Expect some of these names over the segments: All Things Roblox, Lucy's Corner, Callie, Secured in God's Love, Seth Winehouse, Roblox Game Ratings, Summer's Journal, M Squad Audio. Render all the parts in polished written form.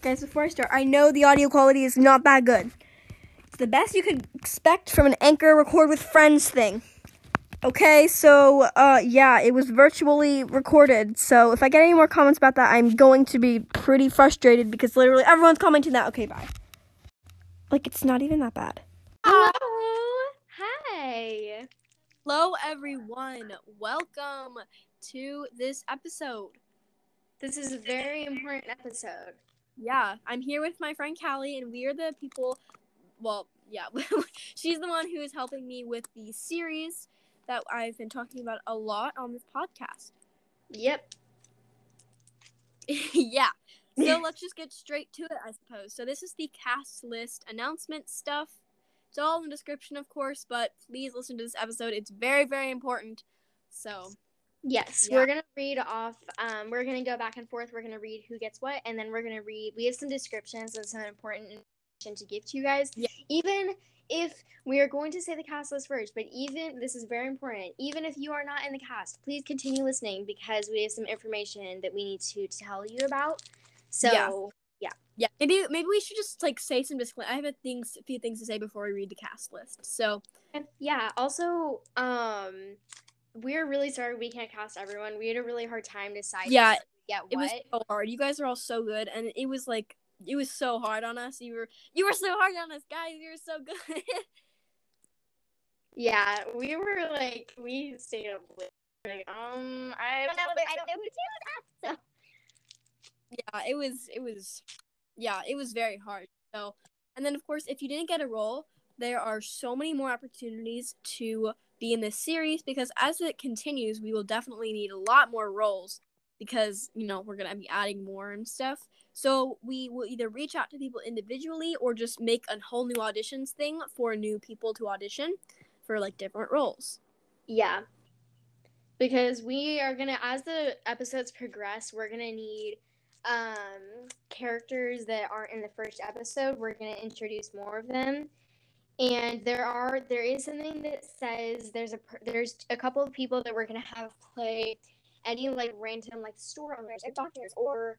Guys, before I start, I know the audio quality is not that good. It's the best you could expect from an Anchor Record with Friends thing. Okay, so, yeah, it was virtually recorded, so if I get any more comments about that, I'm going to be pretty frustrated because literally everyone's commenting that. Okay, bye. Like, it's not even that bad. Hello! Hi! Hello, everyone. Welcome to this episode. This is a very important episode. Yeah, I'm here with my friend Callie, and we are the people, well, yeah, she's the one who is helping me with the series that I've been talking about a lot on this podcast. Yep. Yeah. So let's just get straight to it, I suppose. So this is the cast list announcement stuff. It's all in the description, of course, but please listen to this episode. It's very, very important. So... yes, yeah. We're going to read off, we're going to go back and forth, we're going to read who gets what, and then we're going to read, we have some descriptions and some important information to give to you guys, yeah. Even if we are going to say the cast list first, but even, this is very important, even if you are not in the cast, please continue listening, because we have some information that we need to tell you about, so, yeah. Maybe we should just, like, say some disclaimer. I have a few things to say before we read the cast list, so. And, yeah, also, we're really sorry we can't cast everyone. We had a really hard time deciding. Yeah, it was so hard. You guys are all so good, and it was so hard on us. You were so hard on us, guys. You were so good. Yeah, we were like, we stayed up late. Like, I don't know who to do with that. So. Yeah, it was very hard. So, and then of course, if you didn't get a role, there are so many more opportunities to be in this series, because as it continues, we will definitely need a lot more roles, because, you know, we're going to be adding more and stuff. So we will either reach out to people individually or just make a whole new auditions thing for new people to audition for, like, different roles. Yeah. Because we are going to, as the episodes progress, we're going to need characters that aren't in the first episode. We're going to introduce more of them. And there is something that says there's a couple of people that we're gonna have play any like random like store owners or doctors or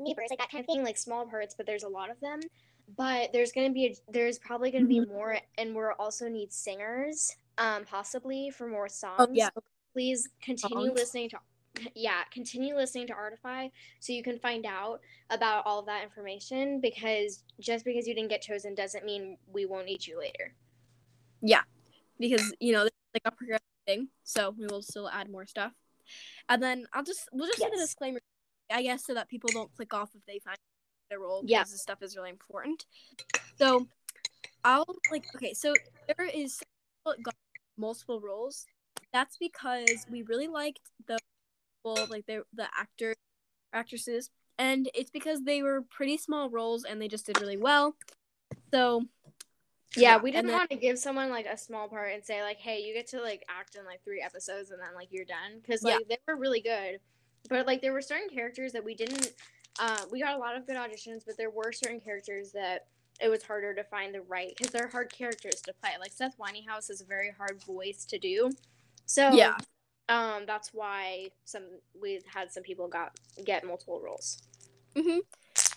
neighbors, like that kind of thing, like small parts, but there's a lot of them. But there's probably gonna be more, and we'll also need singers, possibly for more songs. Oh, yeah. So please continue listening to Artify so you can find out about all of that information, because just because you didn't get chosen doesn't mean we won't need you later. Yeah, because, you know, this is like a progressive thing, so we will still add more stuff. And then we'll just yes. Have a disclaimer, I guess, so that people don't click off if they find their role, because yeah. This stuff is really important. So so there is multiple roles. That's because we really liked the actresses, and it's because they were pretty small roles and they just did really well. So yeah, we didn't want to give someone like a small part and say like, hey, you get to like act in like 3 episodes and then like you're done, because like yeah. They were really good, but like there were certain characters that we didn't we got a lot of good auditions, but there were certain characters that it was harder to find the right, because they're hard characters to play. Like Seth Winehouse is a very hard voice to do, so yeah. That's why we had some people get multiple roles. Mhm.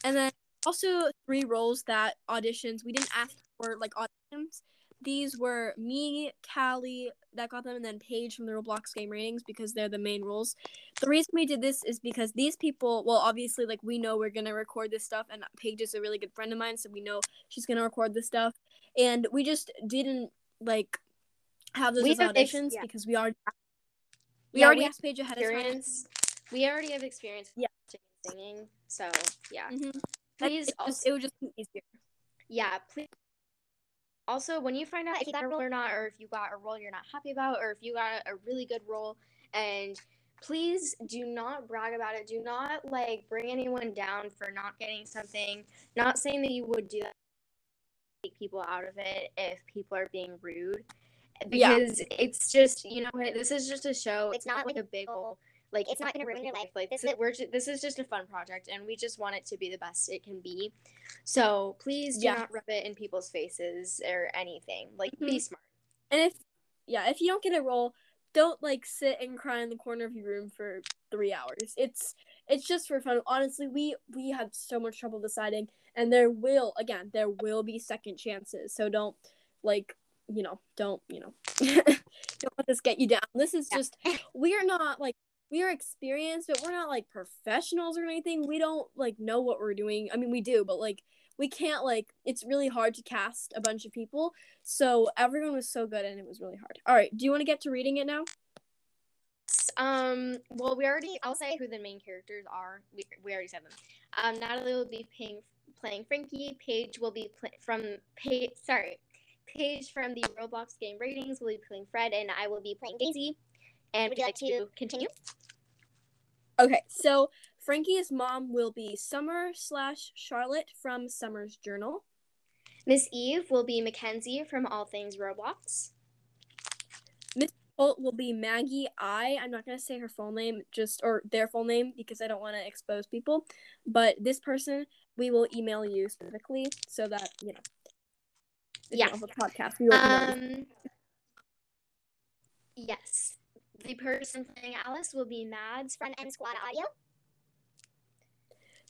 And then also 3 roles that auditions we didn't ask for, like auditions. These were me, Callie, that got them, and then Paige from the Roblox Game Ratings, because they're the main roles. The reason we did this is because these people, well, obviously, like, we know we're gonna record this stuff, and Paige is a really good friend of mine, so we know she's gonna record this stuff, and we just didn't like have those as auditions, yeah. Because we are. We already have Paige ahead of time. We already have experience with singing, so yeah. Mm-hmm. Please, it would just be easier. Yeah, please. Also, when you find out if you got a role or not, or if you got a role you're not happy about, or if you got a really good role, and please do not brag about it. Do not like bring anyone down for not getting something. Not saying that you would do that. Take people out of it if people are being rude. Because it's just, you know, this is just a show. It's not like a big old, like, it's not going to ruin your life. Like, this is just a fun project, and we just want it to be the best it can be. So please do not rub it in people's faces or anything. Like, be smart. And if you don't get a role, don't, like, sit and cry in the corner of your room for 3 hours. It's It's just for fun. Honestly, we had so much trouble deciding, and there will be second chances. So don't, don't let this get you down. This is just, we are not, we are experienced, but we're not, professionals or anything. We don't, know what we're doing. I mean, we do, but, we can't, it's really hard to cast a bunch of people. So everyone was so good, and it was really hard. All right, do you want to get to reading it now? Well, I'll say who the main characters are. We already said them. Natalie will be playing Frankie. Paige will be Paige from the Roblox Game Ratings will be playing Fred, and I will be playing Daisy. And would you like to continue? Okay, so Frankie's mom will be Summer/Charlotte from Summer's Journal. Miss Eve will be Mackenzie from All Things Roblox. Miss Holt will be Maggie I. I'm not going to say her full name, or their full name, because I don't want to expose people. But this person, we will email you specifically so that, podcast. We will email you. Yes. The person playing Alice will be Mads from M Squad Audio.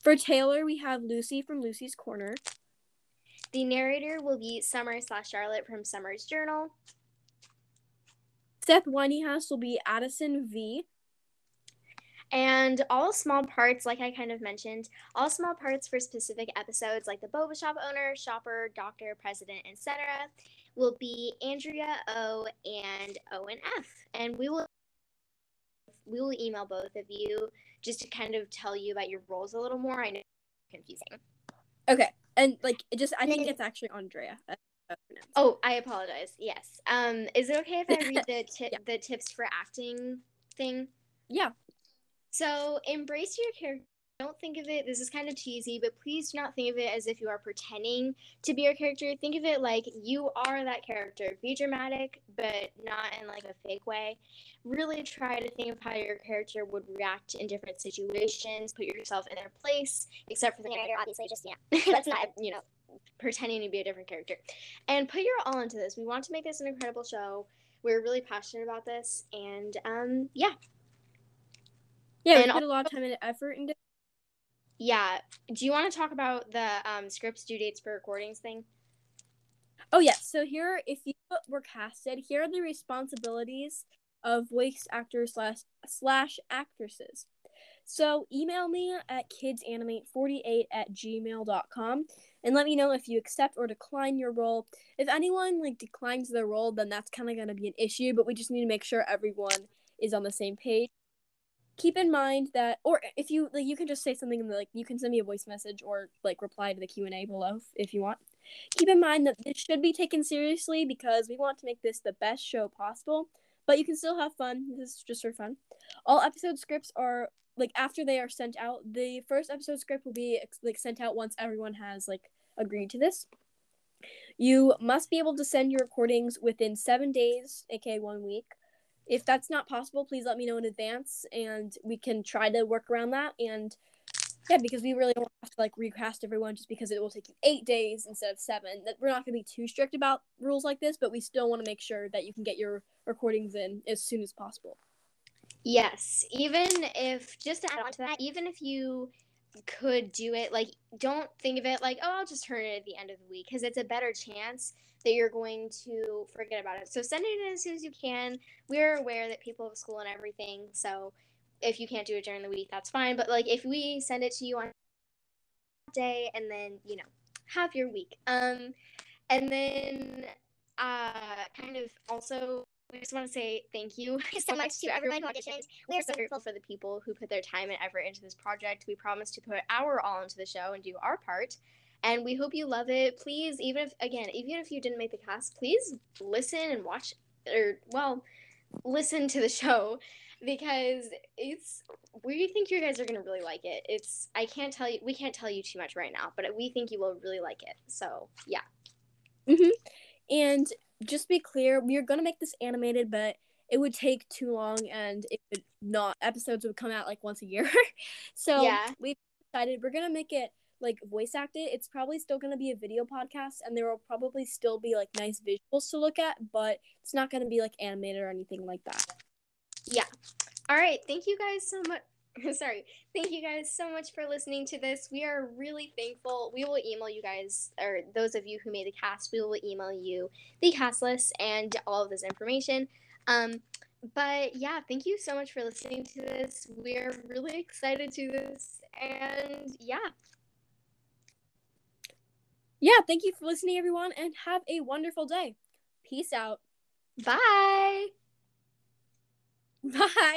For Taylor, we have Lucy from Lucy's Corner. The narrator will be Summer/Charlotte from Summer's Journal. Seth Winehouse will be Addison V. And all small parts, like I kind of mentioned, all small parts for specific episodes, like the boba shop owner, shopper, doctor, president, etc., will be Andrea O and Owen F. And we will email both of you just to kind of tell you about your roles a little more. I know it's confusing. Okay. And I think it's actually Andrea. Oh, I apologize. Yes. Is it okay if I read the tips for acting thing? Yeah. So embrace your character. Don't think of it, this is kind of cheesy, but please do not think of it as if you are pretending to be your character. Think of it like you are that character. Be dramatic, but not in a fake way. Really try to think of how your character would react in different situations. Put yourself in their place, except for the narrator, obviously, that's not, pretending to be a different character. And put your all into this. We want to make this an incredible show. We're really passionate about this, and Yeah, we put a lot of time and effort into it. Yeah. Do you want to talk about the scripts, due dates for recordings thing? Oh, yeah. So here, if you were casted, here are the responsibilities of voice actors slash actresses. So email me at kidsanimate48@gmail.com and let me know if you accept or decline your role. If anyone, declines their role, then that's kind of going to be an issue, but we just need to make sure everyone is on the same page. Keep in mind that, or if you, you can just say something in the, you can send me a voice message or, reply to the Q&A below if you want. Keep in mind that this should be taken seriously because we want to make this the best show possible, but you can still have fun. This is just for fun. All episode scripts are, after they are sent out, the first episode script will be, sent out once everyone has, agreed to this. You must be able to send your recordings within 7 days, aka 1 week. If that's not possible, please let me know in advance, and we can try to work around that. And, because we really don't have to, recast everyone just because it will take you 8 days instead of 7. We're not going to be too strict about rules like this, but we still want to make sure that you can get your recordings in as soon as possible. Yes. Even if, just to add on to that, even if you could do it, don't think of it I'll just turn it at the end of the week, because it's a better chance that you're going to forget about it. So send it in as soon as you can. We're aware that people have school and everything, so if you can't do it during the week, that's fine. But if we send it to you on day, and then have your week, and then kind of also, we just want to say thank you so much to everyone who auditioned. We are so grateful for the people who put their time and effort into this project. We promise to put our all into the show and do our part, and we hope you love it. Please, even if you didn't make the cast, please listen and watch, listen to the show, because we think you guys are going to really like it. We can't tell you too much right now, but we think you will really like it. So, yeah. Mm-hmm. And just to be clear, we are going to make this animated, but it would take too long, and episodes would come out once a year. So we've decided we're going to make it voice acted. It's probably still going to be a video podcast, and there will probably still be nice visuals to look at, but it's not going to be animated or anything like that. Yeah. All right. Thank you guys so much. I'm sorry. Thank you guys so much for listening to this. We are really thankful. We will email you guys, or those of you who made the cast, we will email you the cast list and all of this information. But yeah, thank you so much for listening to this. We're really excited to do this, and yeah, thank you for listening, everyone, and have a wonderful day. Peace out. Bye. Bye.